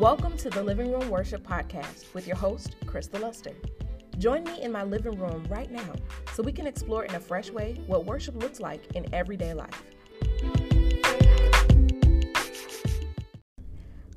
Welcome to the Living Room Worship Podcast with your host, Christa Luster. Join me in my living room right now so we can explore in a fresh way what worship looks like in everyday life.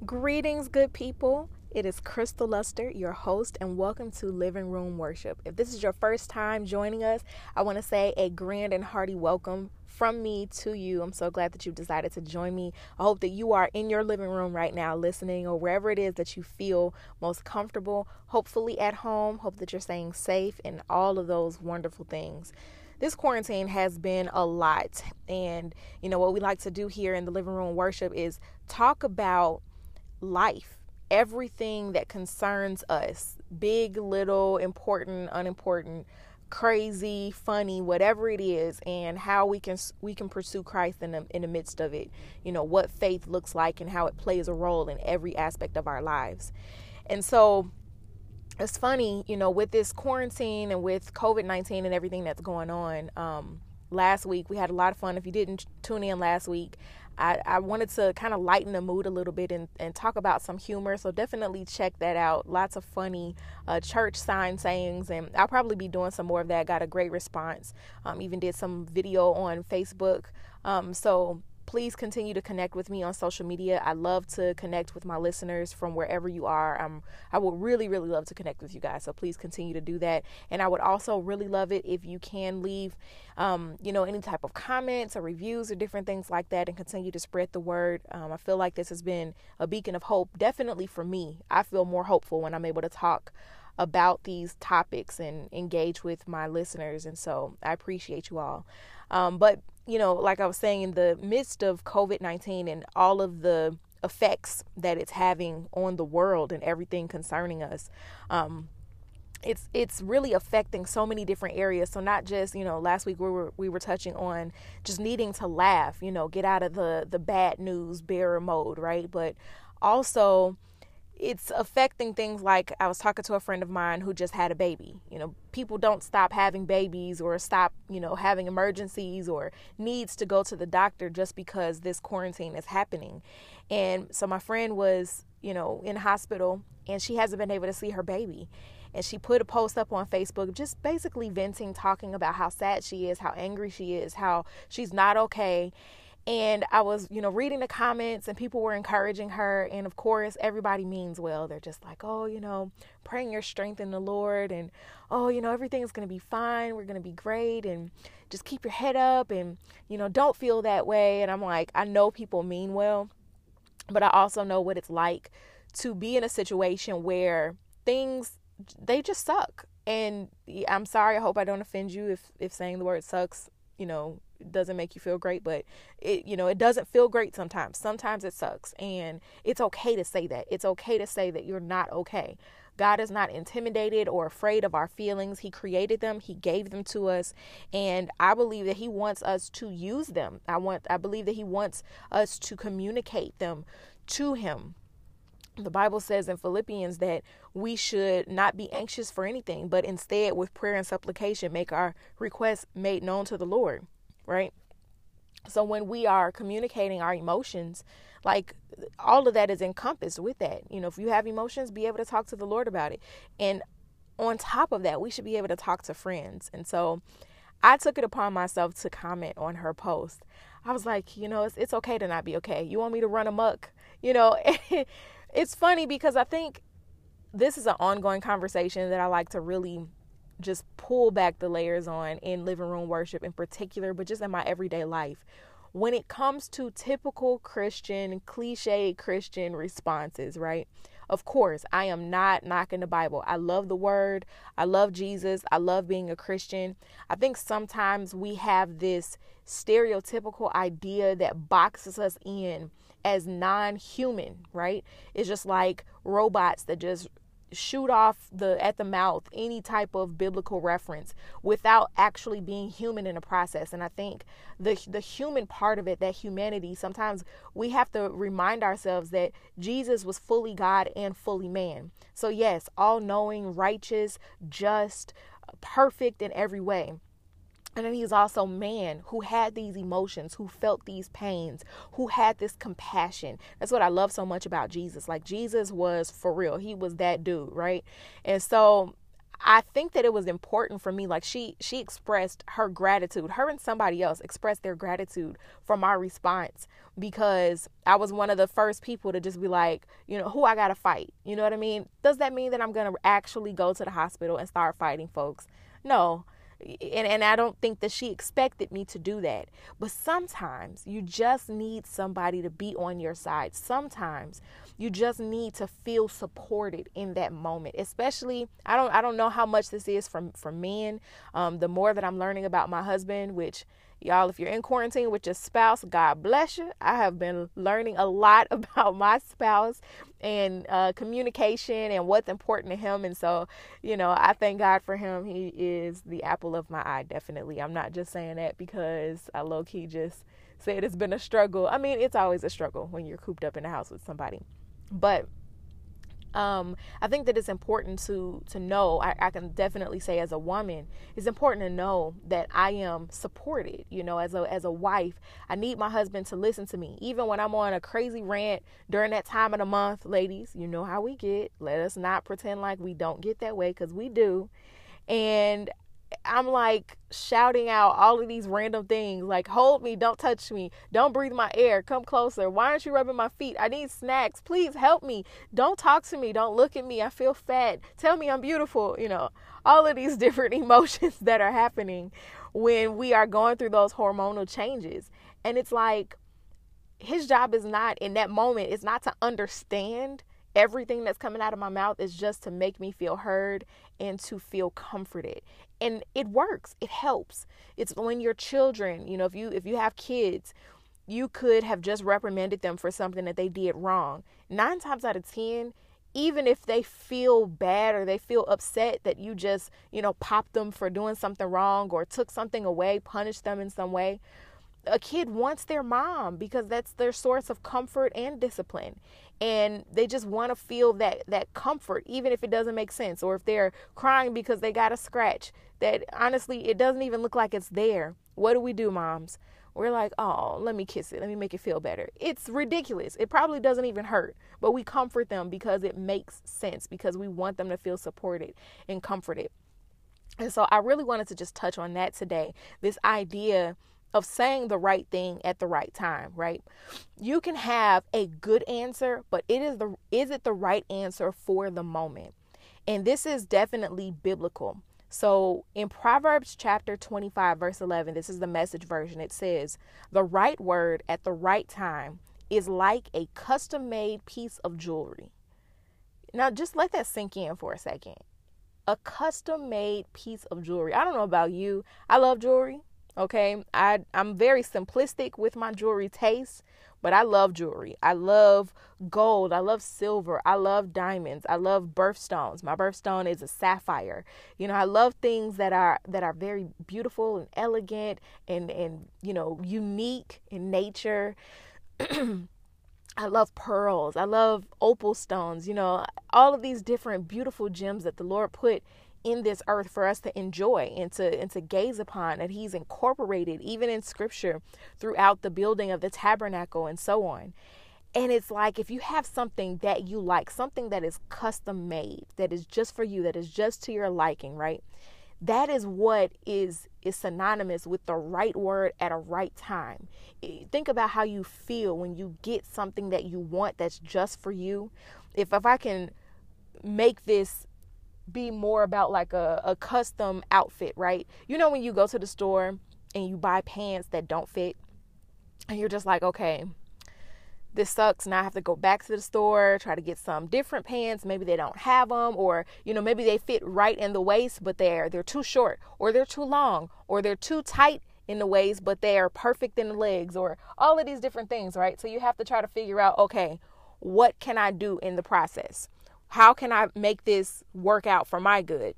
Greetings, good people. It is Christa Luster, your host, and welcome to Living Room Worship. If this is your first time joining us, I want to say a grand and hearty welcome from me to you. I'm so glad that you decided to join me. I hope that you are in your living room right now listening, or wherever it is that you feel most comfortable, hopefully at home. Hope that you're staying safe and all of those wonderful things. This quarantine has been a lot. And you know what we like to do here in the Living Room Worship is talk about life, everything that concerns us, big, little, important, unimportant, crazy, funny, whatever it is, and how we can pursue Christ in the midst of it. You know, what faith looks like and how it plays a role in every aspect of our lives. And so it's funny, you know, with this quarantine and with COVID-19 and everything that's going on, last week we had a lot of fun. If you didn't tune in last week, I wanted to kind of lighten the mood a little bit and talk about some humor. So definitely check that out. Lots of funny church sign sayings. And I'll probably be doing some more of that. Got a great response. Even did some video on Facebook. So please continue to connect with me on social media. I love to connect with my listeners from wherever you are. I would really, really love to connect with you guys. So please continue to do that. And I would also really love it if you can leave, any type of comments or reviews or different things like that, and continue to spread the word. I feel like this has been a beacon of hope, definitely for me. I feel more hopeful when I'm able to talk about these topics and engage with my listeners. And so I appreciate you all. But you know, like I was saying, in the midst of COVID-19 and all of the effects that it's having on the world and everything concerning us, it's really affecting so many different areas. So not just, you know, last week we were touching on just needing to laugh, you know, get out of the bad news bearer mode, right? But also it's affecting things like, I was talking to a friend of mine who just had a baby. You know, people don't stop having babies or stop, you know, having emergencies or needs to go to the doctor just because this quarantine is happening. And so my friend was, you know, in hospital, and she hasn't been able to see her baby. And she put a post up on Facebook, just basically venting, talking about how sad she is, how angry she is, how she's not okay. And I was, you know, reading the comments, and people were encouraging her. And of course, everybody means well. They're just like, oh, you know, praying your strength in the Lord. And, oh, you know, everything is going to be fine. We're going to be great. And just keep your head up, and, you know, don't feel that way. And I'm like, I know people mean well, but I also know what it's like to be in a situation where things, they just suck. And I'm sorry. I hope I don't offend you if saying the word sucks, you know, doesn't make you feel great, but it, you know, it doesn't feel great sometimes. Sometimes it sucks, and it's okay to say that. It's okay to say that you're not okay. God is not intimidated or afraid of our feelings. He created them. He gave them to us. And I believe that he wants us to use them. I believe that he wants us to communicate them to him. The Bible says in Philippians that we should not be anxious for anything, but instead with prayer and supplication, make our requests made known to the Lord. Right? So when we are communicating our emotions, like, all of that is encompassed with that. You know, if you have emotions, be able to talk to the Lord about it. And on top of that, we should be able to talk to friends. And so I took it upon myself to comment on her post. I was like, you know, it's okay to not be okay. You want me to run amok? You know, it's funny because I think this is an ongoing conversation that I like to really just pull back the layers on in Living Room Worship in particular, but just in my everyday life. When it comes to typical Christian, cliche Christian responses, right? Of course, I am not knocking the Bible. I love the word. I love Jesus. I love being a Christian. I think sometimes we have this stereotypical idea that boxes us in as non-human, right? It's just like robots that just shoot off at the mouth any type of biblical reference without actually being human in the process. And I think the human part of it, that humanity, sometimes we have to remind ourselves that Jesus was fully God and fully man. So yes, all knowing, righteous, just, perfect in every way. And then he's also man who had these emotions, who felt these pains, who had this compassion. That's what I love so much about Jesus. Like, Jesus was for real. He was that dude, right? And so I think that it was important for me. Like, she expressed her gratitude. Her and somebody else expressed their gratitude for my response, because I was one of the first people to just be like, you know, who I got to fight? You know what I mean? Does that mean that I'm going to actually go to the hospital and start fighting folks? No. And I don't think that she expected me to do that. But sometimes you just need somebody to be on your side. Sometimes you just need to feel supported in that moment. Especially, I don't know how much this is for men. The more that I'm learning about my husband, which, y'all, if you're in quarantine with your spouse, God bless you. I have been learning a lot about my spouse and communication and what's important to him. And so, you know, I thank God for him. He is the apple of my eye, definitely. I'm not just saying that because I low-key just said it's been a struggle. I mean, it's always a struggle when you're cooped up in the house with somebody. But I think that it's important to know, I can definitely say as a woman, it's important to know that I am supported, you know, as a wife. I need my husband to listen to me. Even when I'm on a crazy rant during that time of the month, ladies, you know how we get. Let us not pretend like we don't get that way, because we do. And I'm like shouting out all of these random things like, hold me, don't touch me, don't breathe my air, come closer, why aren't you rubbing my feet, I need snacks, please help me, don't talk to me, don't look at me, I feel fat, tell me I'm beautiful, you know, all of these different emotions that are happening when we are going through those hormonal changes. And it's like, his job is not in that moment, it's not to understand everything that's coming out of my mouth, is just to make me feel heard and to feel comforted. And it works. It helps. It's when your children, you know, if you have kids, you could have just reprimanded them for something that they did wrong. 9 times out of 10, even if they feel bad or they feel upset that you just, you know, popped them for doing something wrong or took something away, punished them in some way, a kid wants their mom because that's their source of comfort and discipline. And they just want to feel that comfort, even if it doesn't make sense, or if they're crying because they got a scratch that honestly, it doesn't even look like it's there. What do we do, moms? We're like, oh, let me kiss it. Let me make it feel better. It's ridiculous. It probably doesn't even hurt, but we comfort them because it makes sense, because we want them to feel supported and comforted. And so I really wanted to just touch on that today, this idea of saying the right thing at the right time, right? You can have a good answer, but is it the right answer for the moment? And this is definitely biblical. So in Proverbs chapter 25, verse 11, this is the Message version. It says, the right word at the right time is like a custom-made piece of jewelry. Now just let that sink in for a second. A custom-made piece of jewelry. I don't know about you. I love jewelry. Okay, I'm very simplistic with my jewelry taste, but I love jewelry. I love gold. I love silver. I love diamonds. I love birthstones. My birthstone is a sapphire. You know, I love things that are very beautiful and elegant and you know, unique in nature. I love pearls. I love opal stones. You know, all of these different beautiful gems that the Lord put in this earth for us to enjoy and to gaze upon, that he's incorporated even in scripture throughout the building of the tabernacle and so on. And it's like, if you have something that you like, something that is custom made, that is just for you, that is just to your liking, right? That is what is synonymous with the right word at a right time. Think about how you feel when you get something that you want that's just for you. If I can make this be more about like a custom outfit, right? You know, when you go to the store and you buy pants that don't fit and you're just like, okay, this sucks. Now I have to go back to the store, try to get some different pants. Maybe they don't have them, or, you know, maybe they fit right in the waist, but they're too short, or they're too long, or they're too tight in the waist, but they are perfect in the legs, or all of these different things, right? So you have to try to figure out, okay, what can I do in the process? How can I make this work out for my good?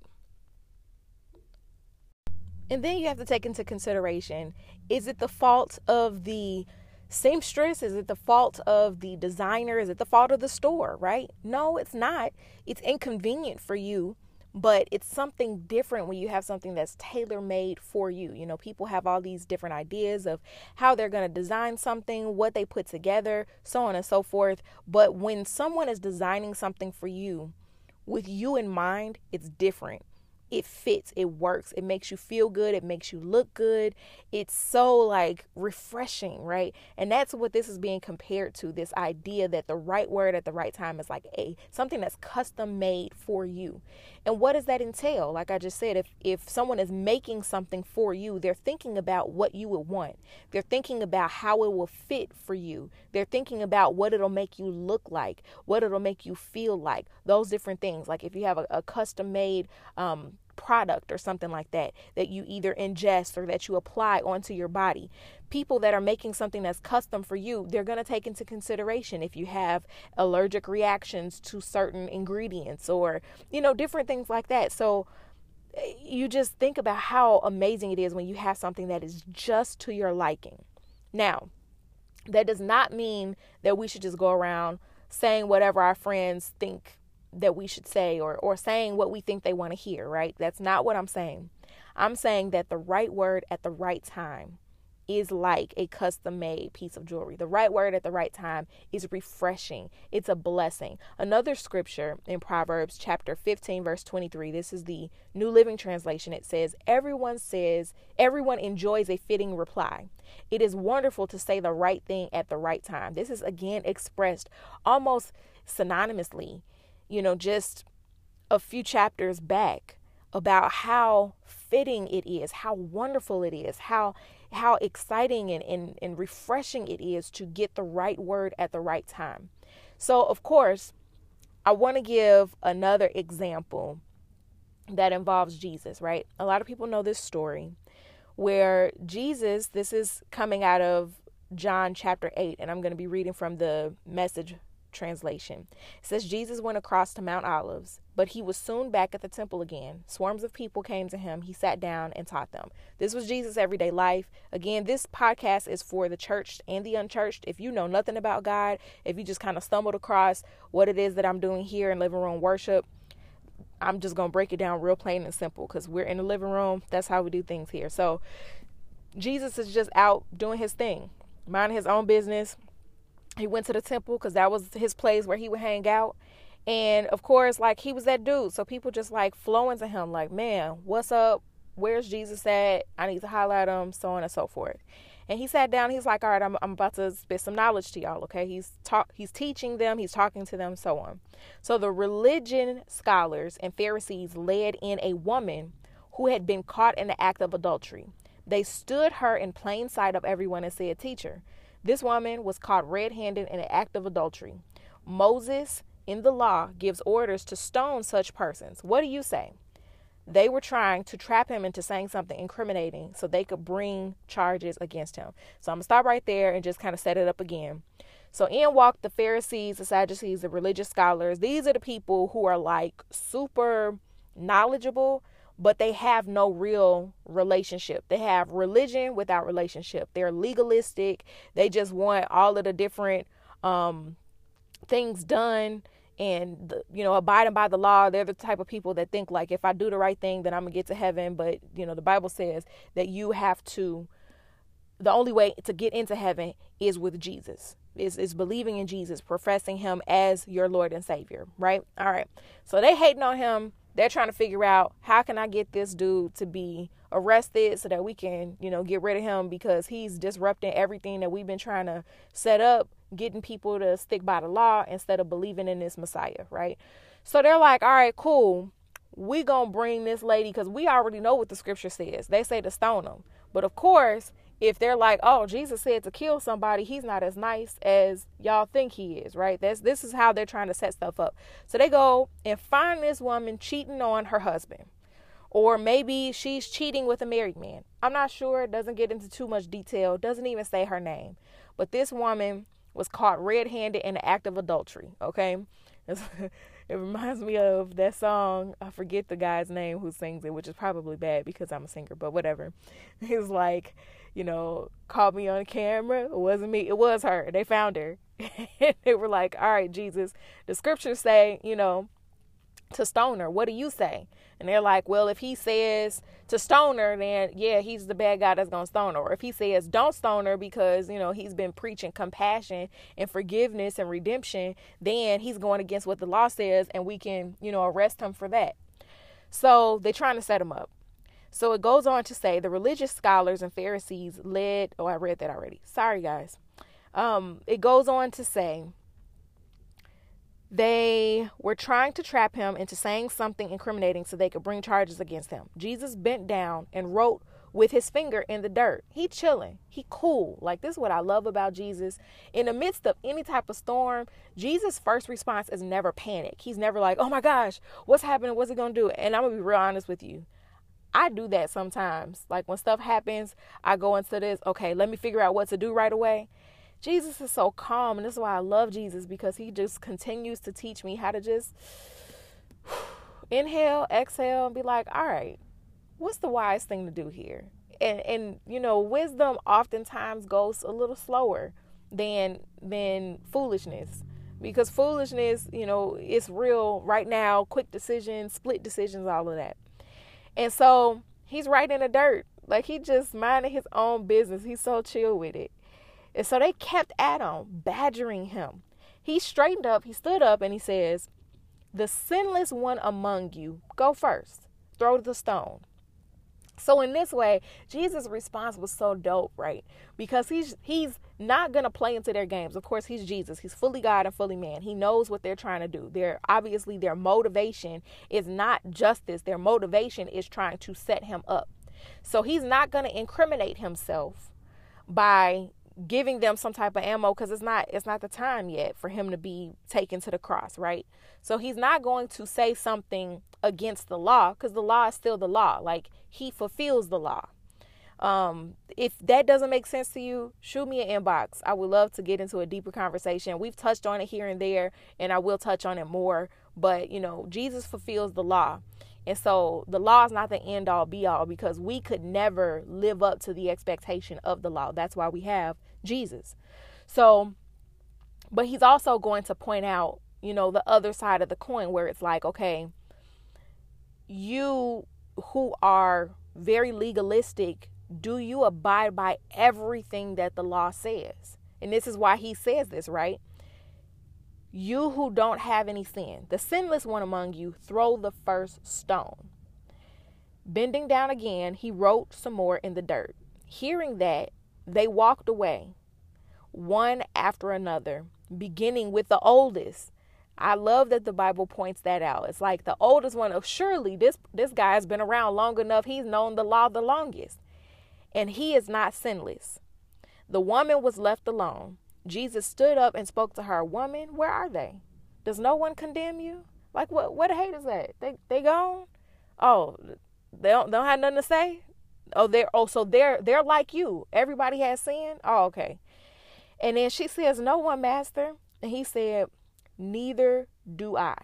And then you have to take into consideration, is it the fault of the seamstress? Is it the fault of the designer? Is it the fault of the store, right? No, it's not. It's inconvenient for you, But it's something different when you have something that's tailor-made for you. You know, people have all these different ideas of how they're going to design something, what they put together, so on and so forth. But when someone is designing something for you, with you in mind, it's different. It fits, it works, it makes you feel good, it makes you look good. It's so like refreshing, right? And that's what this is being compared to, this idea that the right word at the right time is like something that's custom made for you. And what does that entail? Like I just said, if someone is making something for you, they're thinking about what you would want. They're thinking about how it will fit for you. They're thinking about what it'll make you look like, what it'll make you feel like, those different things. Like if you have a custom made product or something like that, that you either ingest or that you apply onto your body. People that are making something that's custom for you, they're going to take into consideration if you have allergic reactions to certain ingredients or, you know, different things like that. So you just think about how amazing it is when you have something that is just to your liking. Now, that does not mean that we should just go around saying whatever our friends think that we should say or saying what we think they want to hear, right? That's not what I'm saying. I'm saying that the right word at the right time is like a custom-made piece of jewelry. The right word at the right time is refreshing. It's a blessing. Another scripture in Proverbs chapter 15, verse 23, this is the New Living Translation. It says, everyone enjoys a fitting reply. It is wonderful to say the right thing at the right time. This is again expressed almost synonymously, you know, just a few chapters back, about how fitting it is, how wonderful it is, how exciting and refreshing it is to get the right word at the right time. So, of course, I want to give another example that involves Jesus, right? A lot of people know this story where Jesus, this is coming out of John chapter 8, and I'm going to be reading from the Message translation. It says, Jesus went across to Mount Olives, but he was soon back at the temple again. Swarms of people came to him. He sat down and taught them. This was Jesus' everyday life. Again, this podcast is for the church and the unchurched. If you know nothing about God, if you just kind of stumbled across what it is that I'm doing here in Living Room Worship, I'm just going to break it down real plain and simple because we're in the living room. That's how we do things here. So Jesus is just out doing his thing, minding his own business. He went to the temple because that was his place where he would hang out. And of course, like, he was that dude. So people just like flowing to him like, man, what's up? Where's Jesus at? I need to holler at him, so on and so forth. And he sat down. He's like, all right, I'm about to spit some knowledge to y'all. Okay. He's teaching them. He's talking to them, so on. So the religion scholars and Pharisees led in a woman who had been caught in the act of adultery. They stood her in plain sight of everyone and said, teacher, this woman was caught red-handed in an act of adultery. Moses, in the law, gives orders to stone such persons. What do you say? They were trying to trap him into saying something incriminating so they could bring charges against him. So I'm going to stop right there and just kind of set it up again. So in walked the Pharisees, the Sadducees, the religious scholars. These are the people who are like super knowledgeable, but they have no real relationship. They have religion without relationship. They're legalistic. They just want all of the different things done and, you know, abiding by the law. They're the type of people that think like, if I do the right thing, then I'm going to get to heaven. But, you know, the Bible says that you have to, the only way to get into heaven is with Jesus, is believing in Jesus, professing him as your Lord and Savior, right? All right. So they hating on him. They're trying to figure out, how can I get this dude to be arrested so that we can, you know, get rid of him because he's disrupting everything that we've been trying to set up, getting people to stick by the law instead of believing in this Messiah, right? So they're like, all right, cool. We gonna bring this lady because we already know what the scripture says. They say to stone him. But of course, if they're like, oh, Jesus said to kill somebody, he's not as nice as y'all think he is, right? This is how they're trying to set stuff up. So they go and find this woman cheating on her husband. Or maybe she's cheating with a married man. I'm not sure. It doesn't get into too much detail. Doesn't even say her name. But this woman was caught red-handed in the act of adultery, okay? It reminds me of that song. I forget the guy's name who sings it, which is probably bad because I'm a singer, but whatever. He's like, you know, caught me on camera. It wasn't me. It was her. They found her. They were like, all right, Jesus, the scriptures say, you know, to stone her. What do you say? And they're like, well, if he says to stone her, then yeah, he's the bad guy that's going to stone her. Or if he says don't stone her because, you know, he's been preaching compassion and forgiveness and redemption, then he's going against what the law says and we can, you know, arrest him for that. So they're trying to set him up. So it goes on to say the religious scholars and Pharisees led. Oh, I read that already. Sorry, guys. It goes on to say they were trying to trap him into saying something incriminating so they could bring charges against him. Jesus bent down and wrote with his finger in the dirt. He chilling. He cool. Like, this is what I love about Jesus. In the midst of any type of storm, Jesus' first response is never panic. He's never like, oh my gosh, what's happening? What's it going to do? And I'm going to be real honest with you. I do that sometimes. Like, when stuff happens, I go into this, okay, let me figure out what to do right away. Jesus is so calm, and this is why I love Jesus, because he just continues to teach me how to just inhale, exhale, and be like, all right, what's the wise thing to do here? And you know, wisdom oftentimes goes a little slower than foolishness, because foolishness, you know, it's real right now, quick decisions, split decisions, all of that. And so he's right in the dirt. Like, he just minding his own business. He's so chill with it. And so they kept at him, badgering him. He straightened up, he stood up, and he says, the sinless one among you, go first, throw the stone. So in this way, Jesus' response was so dope, right? Because he's not going to play into their games. Of course, he's Jesus. He's fully God and fully man. He knows what they're trying to do. Obviously, their motivation is not justice. Their motivation is trying to set him up. So he's not going to incriminate himself by giving them some type of ammo, because it's not the time yet for him to be taken to the cross, right? So he's not going to say something against the law, because the law is still the law. Like, he fulfills the law. If that doesn't make sense to you, shoot me an inbox. I would love to get into a deeper conversation. We've touched on it here and there, and I will touch on it more. But, you know, Jesus fulfills the law. And so the law is not the end all be all, because we could never live up to the expectation of the law. That's why we have Jesus. So, but he's also going to point out, you know, the other side of the coin, where it's like, okay, you who are very legalistic, do you abide by everything that the law says? And this is why he says this, right? You who don't have any sin, the sinless one among you, throw the first stone. Bending down again, he wrote some more in the dirt. Hearing that, they walked away, one after another, beginning with the oldest. I love that the Bible points that out. It's like the oldest one. Of surely this guy has been around long enough. He's known the law the longest, and he is not sinless. The woman was left alone. Jesus stood up and spoke to her. Woman, where are they? Does no one condemn you? Like, what the hate is that? They gone? Oh, they don't have nothing to say? Oh, so they're like you. Everybody has sin? Oh, okay. And then she says, no one, Master. And he said, neither do I.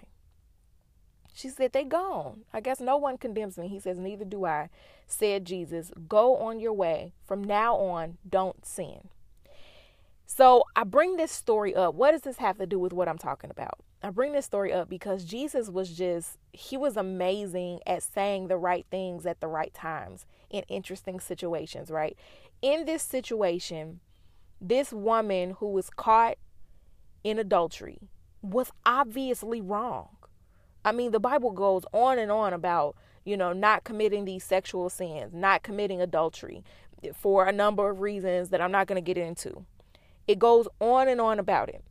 She said, they gone. I guess no one condemns me. He says, neither do I. Said Jesus, go on your way. From now on, don't sin. So I bring this story up. What does this have to do with what I'm talking about? I bring this story up because Jesus was amazing at saying the right things at the right times in interesting situations, right? In this situation, this woman who was caught in adultery was obviously wrong. I mean, the Bible goes on and on about, you know, not committing these sexual sins, not committing adultery, for a number of reasons that I'm not going to get into. It goes on and on about it.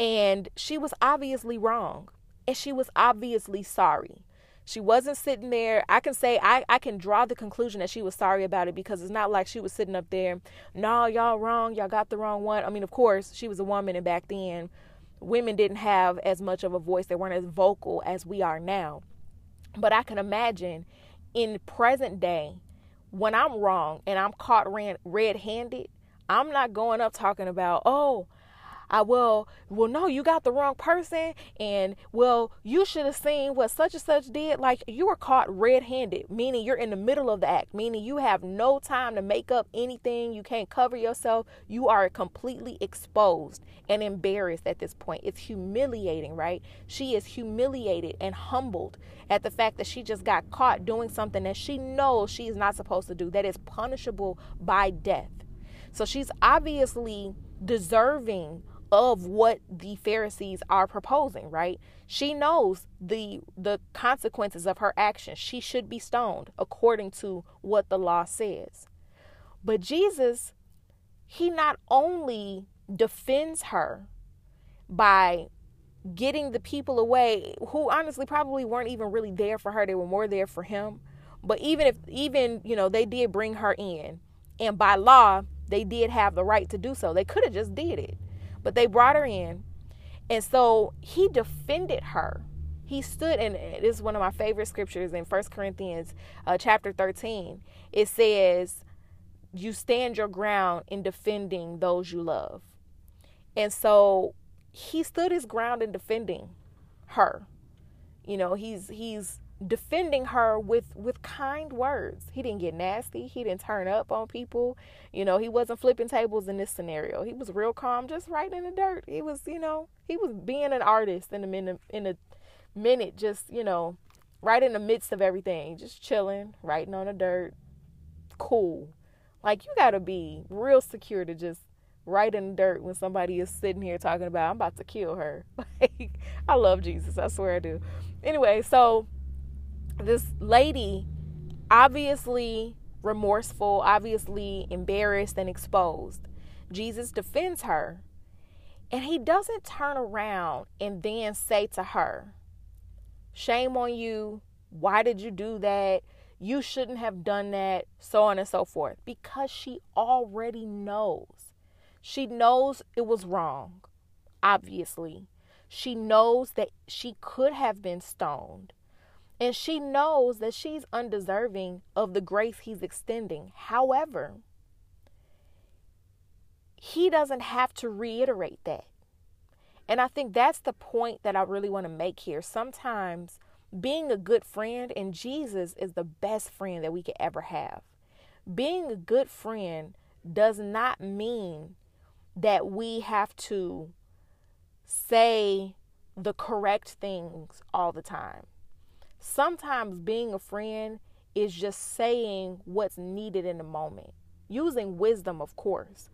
And she was obviously wrong. And she was obviously sorry. She wasn't sitting there. I can say, I can draw the conclusion that she was sorry about it, because it's not like she was sitting up there, no, y'all wrong. Y'all got the wrong one. I mean, of course, she was a woman. And back then, women didn't have as much of a voice. They weren't as vocal as we are now. But I can imagine in present day, when I'm wrong and I'm caught red-handed, I'm not going up talking about, oh, well, no, you got the wrong person, and well, you should have seen what such and such did. Like, you were caught red-handed, meaning you're in the middle of the act, meaning you have no time to make up anything. You can't cover yourself. You are completely exposed and embarrassed at this point. It's humiliating, right? She is humiliated and humbled at the fact that she just got caught doing something that she knows she is not supposed to do, that is punishable by death. So she's obviously deserving of what the Pharisees are proposing, right? She knows the consequences of her actions. She should be stoned according to what the law says. But Jesus, he not only defends her by getting the people away who honestly probably weren't even really there for her. They were more there for him. But even if they did bring her in, and by law, they did have the right to do so. They could have just did it, but they brought her in. And so he defended her. He stood, and this is one of my favorite scriptures in First Corinthians chapter 13. It says, you stand your ground in defending those you love. And so he stood his ground in defending her. You know, he's defending her with kind words. He didn't get nasty. He didn't turn up on people. You know, he wasn't flipping tables in this scenario. He was real calm, just right in the dirt. He was, he was being an artist in a minute, just, right in the midst of everything, just chilling, writing on the dirt. Cool. Like, you got to be real secure to just right in the dirt when somebody is sitting here talking about, I'm about to kill her. Like, I love Jesus. I swear I do. Anyway, so this lady, obviously remorseful, obviously embarrassed and exposed, Jesus defends her, and he doesn't turn around and then say to her, shame on you. Why did you do that? You shouldn't have done that, so on and so forth, because she already knows. She knows it was wrong, obviously. She knows that she could have been stoned. And she knows that she's undeserving of the grace he's extending. However, he doesn't have to reiterate that. And I think that's the point that I really want to make here. Sometimes being a good friend, and Jesus is the best friend that we could ever have. Being a good friend does not mean that we have to say the correct things all the time. Sometimes being a friend is just saying what's needed in the moment, using wisdom, of course.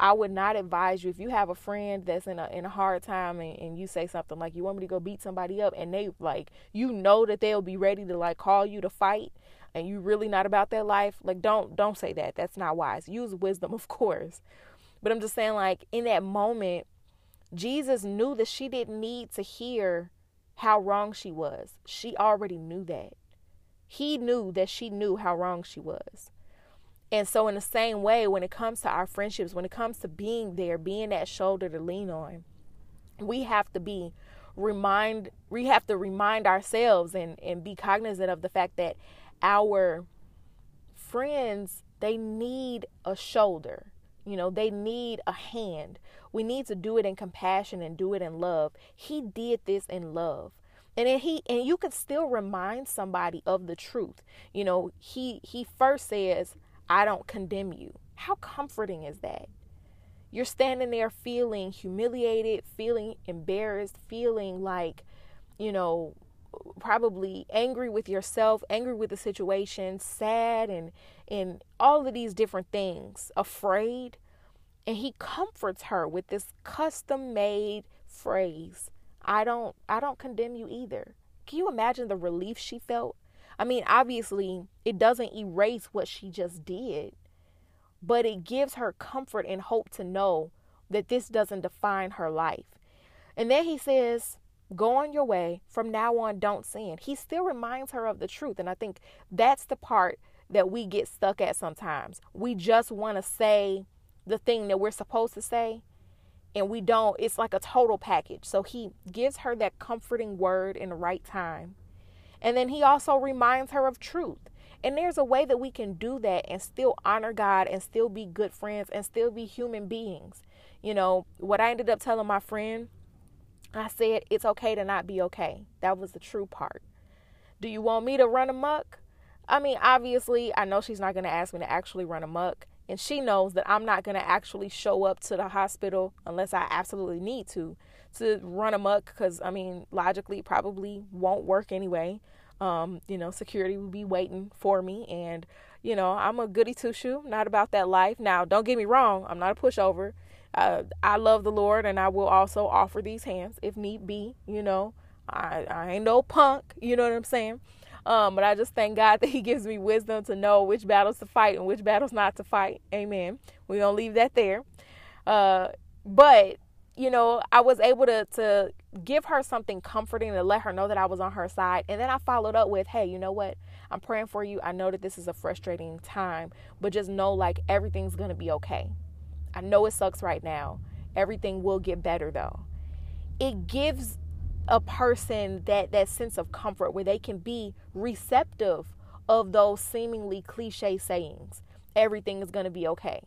I would not advise you, if you have a friend that's in a hard time and you say something like, you want me to go beat somebody up, and they like, that they'll be ready to like call you to fight, and you really not about their life. Like, don't say that. That's not wise. Use wisdom, of course. But I'm just saying, like, in that moment, Jesus knew that she didn't need to hear how wrong she was. She already knew that. He knew that she knew how wrong she was. And so in the same way, when it comes to our friendships, when it comes to being there, being that shoulder to lean on, we have to remind ourselves and be cognizant of the fact that our friends, they need a shoulder. They need a hand. We need to do it in compassion and do it in love. He did this in love. And then and you could still remind somebody of the truth. He first says, I don't condemn you. How comforting is that? You're standing there feeling humiliated, feeling embarrassed, feeling like, probably angry with yourself, angry with the situation, sad and all of these different things, afraid. And he comforts her with this custom-made phrase. I don't condemn you either. Can you imagine the relief she felt? I mean, obviously, it doesn't erase what she just did, but it gives her comfort and hope to know that this doesn't define her life. And then he says, go on your way. From now on, don't sin. He still reminds her of the truth. And I think that's the part that we get stuck at sometimes. We just want to say the thing that we're supposed to say, and we don't. It's like a total package. So he gives her that comforting word in the right time. And then he also reminds her of truth. And there's a way that we can do that and still honor God and still be good friends and still be human beings. You know, what I ended up telling my friend, I said, it's okay to not be okay. That was the true part. Do you want me to run amok? I mean, obviously, I know she's not going to ask me to actually run amok. And she knows that I'm not going to actually show up to the hospital unless I absolutely need to run amok. Because, I mean, logically, it probably won't work anyway. You know, security will be waiting for me. And, you know, I'm a goody two-shoe, not about that life. Now, don't get me wrong. I'm not a pushover. I love the Lord, and I will also offer these hands if need be. You know, I ain't no punk. You know what I'm saying? But I just thank God that he gives me wisdom to know which battles to fight and which battles not to fight. Amen. We're going to leave that there. But, you know, I was able to give her something comforting to let her know that I was on her side. And then I followed up with, hey, you know what? I'm praying for you. I know that this is a frustrating time, but just know, like, everything's going to be okay. I know it sucks right now. Everything will get better, though. It gives a person that sense of comfort where they can be receptive of those seemingly cliche sayings. Everything is going to be okay.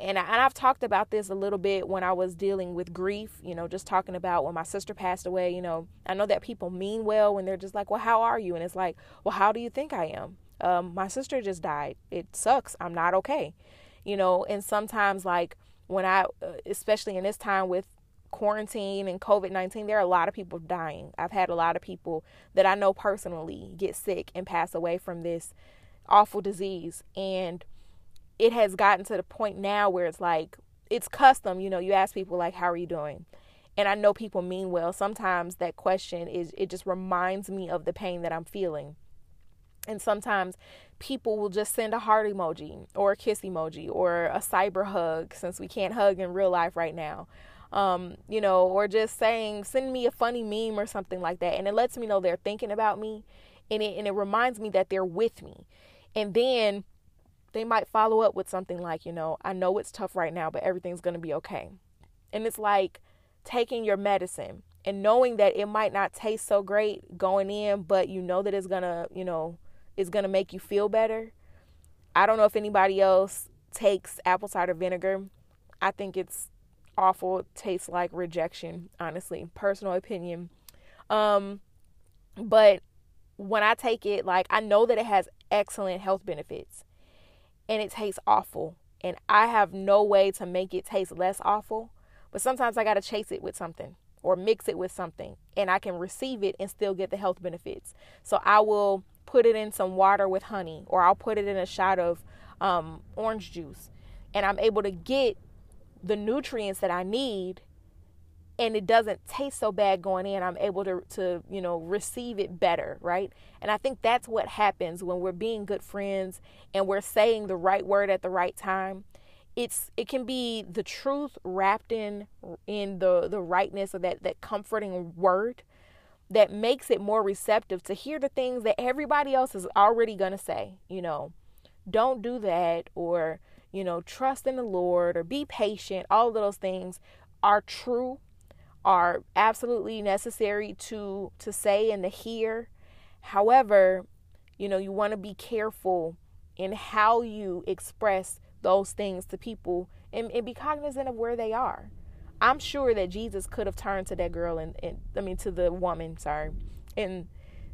And I've talked about this a little bit when I was dealing with grief, you know, just talking about when my sister passed away. You know, I know that people mean well when they're just like, well, how are you? And it's like, well, how do you think I am? My sister just died. It sucks. I'm not okay. You know, and sometimes, like, when I, especially in this time with quarantine and COVID-19, there are a lot of people dying. I've had a lot of people that I know personally get sick and pass away from this awful disease. And it has gotten to the point now where it's like, it's custom, you know, you ask people like, how are you doing? And I know people mean well. Sometimes that question is, it just reminds me of the pain that I'm feeling. And sometimes people will just send a heart emoji or a kiss emoji or a cyber hug, since we can't hug in real life right now. You know, or just saying, send me a funny meme or something like that. And it lets me know they're thinking about me, and it reminds me that they're with me. And then they might follow up with something like, you know, I know it's tough right now, but everything's going to be okay. And it's like taking your medicine and knowing that it might not taste so great going in, but you know that it's going to, you know, it's going to make you feel better. I don't know if anybody else takes apple cider vinegar. I think it's awful. It tastes like rejection, honestly, personal opinion. But when I take it, like, I know that it has excellent health benefits, and it tastes awful, and I have no way to make it taste less awful. But sometimes I got to chase it with something or mix it with something, and I can receive it and still get the health benefits. So I will put it in some water with honey, or I'll put it in a shot of orange juice, and I'm able to get the nutrients that I need, and it doesn't taste so bad going in. I'm able to, you know, receive it better, right? And I think that's what happens when we're being good friends and we're saying the right word at the right time. It can be the truth wrapped in the rightness of that comforting word that makes it more receptive to hear the things that everybody else is already going to say, you know, don't do that, or, you know, trust in the Lord, or be patient. All of those things are true, are absolutely necessary to say and to hear. However, you know, you want to be careful in how you express those things to people, and be cognizant of where they are. I'm sure that Jesus could have turned to that girl and to the woman, and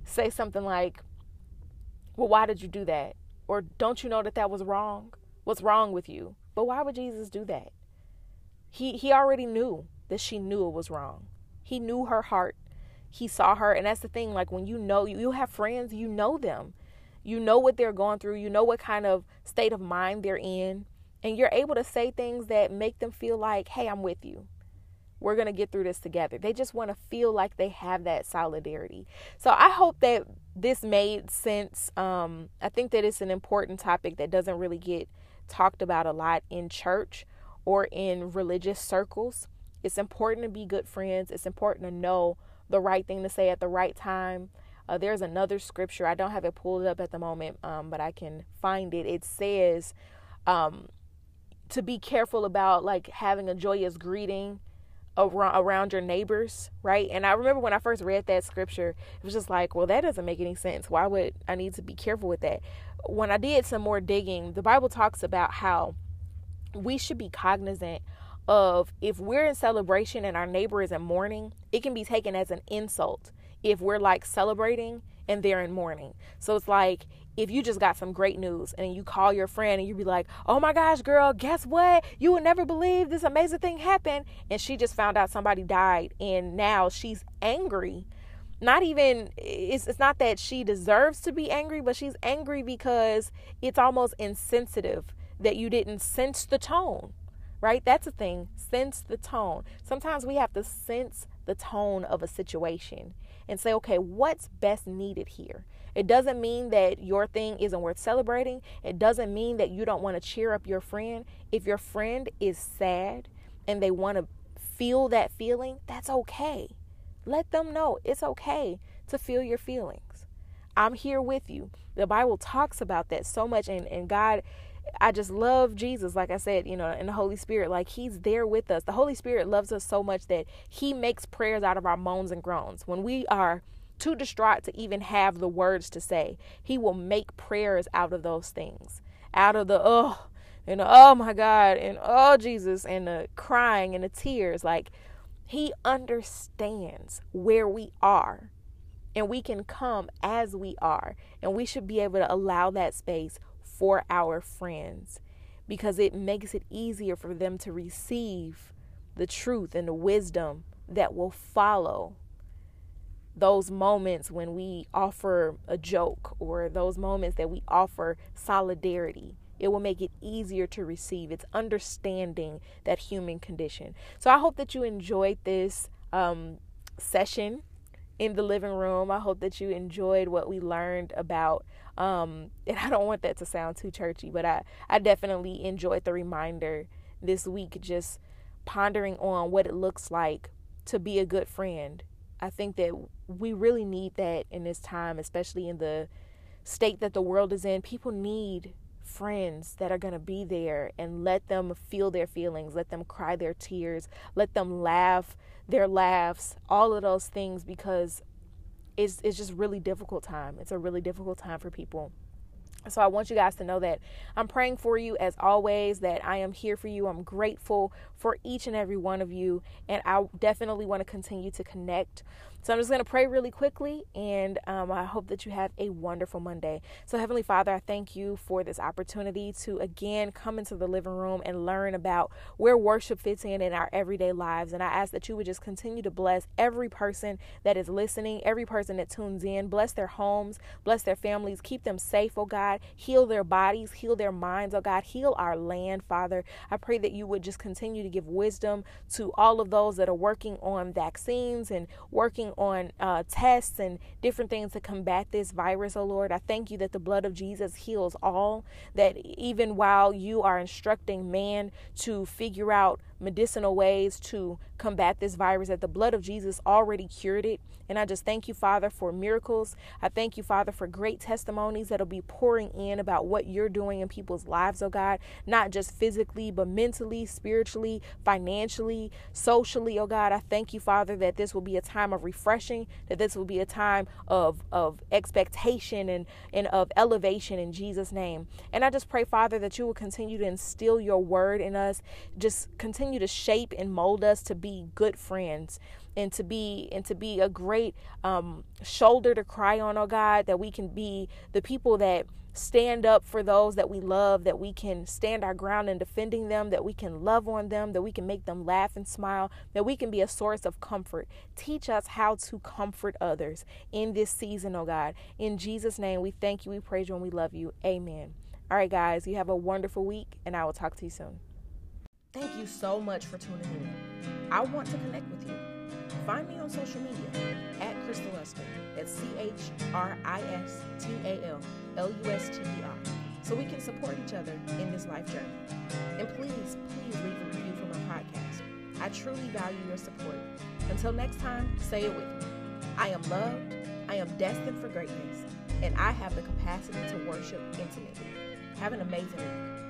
say something like, well, why did you do that? Or don't you know that that was wrong? What's wrong with you? But why would Jesus do that? He already knew that she knew it was wrong. He knew her heart. He saw her. And that's the thing. Like, when you know, you have friends, you know them. You know what they're going through. You know what kind of state of mind they're in. And you're able to say things that make them feel like, hey, I'm with you. We're going to get through this together. They just want to feel like they have that solidarity. So I hope that this made sense. I think that it's an important topic that doesn't really get talked about a lot in church or in religious circles. It's important to be good friends. It's important to know the right thing to say at the right time. There's another scripture. I don't have it pulled up at the moment, but I can find it. It says to be careful about, like, having a joyous greeting around your neighbors, right? And I remember when I first read that scripture, it was just like, well, that doesn't make any sense. Why would I need to be careful with that? When I did some more digging, the Bible talks about how we should be cognizant of if we're in celebration and our neighbor is in mourning, it can be taken as an insult if we're like celebrating and they're in mourning. So it's like, if you just got some great news and you call your friend and you be like, oh my gosh, girl, guess what? You would never believe this amazing thing happened. And she just found out somebody died and now she's angry. Not even, it's not that she deserves to be angry, but she's angry because it's almost insensitive that you didn't sense the tone, right? That's a thing, sense the tone. Sometimes we have to sense the tone of a situation and say, okay, what's best needed here? It doesn't mean that your thing isn't worth celebrating. It doesn't mean that you don't want to cheer up your friend. If your friend is sad and they want to feel that feeling, that's okay. Let them know it's okay to feel your feelings. I'm here with you. The Bible talks about that so much. And God, I just love Jesus, like I said, you know, and the Holy Spirit, like he's there with us. The Holy Spirit loves us so much that he makes prayers out of our moans and groans. When we are too distraught to even have the words to say, he will make prayers out of those things, out of the oh, and the, oh my God, and oh Jesus, and the crying and the tears. Like he understands where we are, and we can come as we are, and we should be able to allow that space for our friends, because it makes it easier for them to receive the truth and the wisdom that will follow those moments when we offer a joke or those moments that we offer solidarity. It will make it easier to receive. It's understanding that human condition. So I hope that you enjoyed this session in the living room. I hope that you enjoyed what we learned about. And I don't want that to sound too churchy, but I definitely enjoyed the reminder this week, just pondering on what it looks like to be a good friend. I think that we really need that in this time, especially in the state that the world is in. People need friends that are going to be there and let them feel their feelings, let them cry their tears, let them laugh their laughs, all of those things, because it's just really difficult time. It's a really difficult time for people. So I want you guys to know that I'm praying for you as always, that I am here for you. I'm grateful for each and every one of you. And I definitely want to continue to connect. So I'm just going to pray really quickly. And I hope that you have a wonderful Monday. So Heavenly Father, I thank you for this opportunity to again come into the living room and learn about where worship fits in our everyday lives. And I ask that you would just continue to bless every person that is listening, every person that tunes in. Bless their homes, bless their families, keep them safe, oh God. Heal their bodies, heal their minds, oh God, heal our land, Father. I pray that you would just continue to give wisdom to all of those that are working on vaccines and working on tests and different things to combat this virus, oh Lord. I thank you that the blood of Jesus heals all, that even while you are instructing man to figure out medicinal ways to combat this virus, that the blood of Jesus already cured it. And I just thank you, Father, for miracles. I thank you, Father, for great testimonies that'll be pouring in about what you're doing in people's lives, oh God, not just physically, but mentally, spiritually, financially, socially, oh God. I thank you, Father, that this will be a time of refreshing, that this will be a time of expectation and of elevation in Jesus' name. And I just pray, Father, that you will continue to instill your word in us, just continue to shape and mold us to be good friends and to be a great shoulder to cry on, oh God, that we can be the people that stand up for those that we love, that we can stand our ground in defending them, that we can love on them, that we can make them laugh and smile, that we can be a source of comfort. Teach us how to comfort others in this season, oh God. In Jesus' name, we thank you, we praise you, and we love you. Amen. All right, guys, you have a wonderful week, and I will talk to you soon. Thank you so much for tuning in. I want to connect with you. Find me on social media at Christa Luster. That's ChristaLuster. So we can support each other in this life journey. And please, please leave a review for my podcast. I truly value your support. Until next time, say it with me. I am loved, I am destined for greatness, and I have the capacity to worship intimately. Have an amazing week.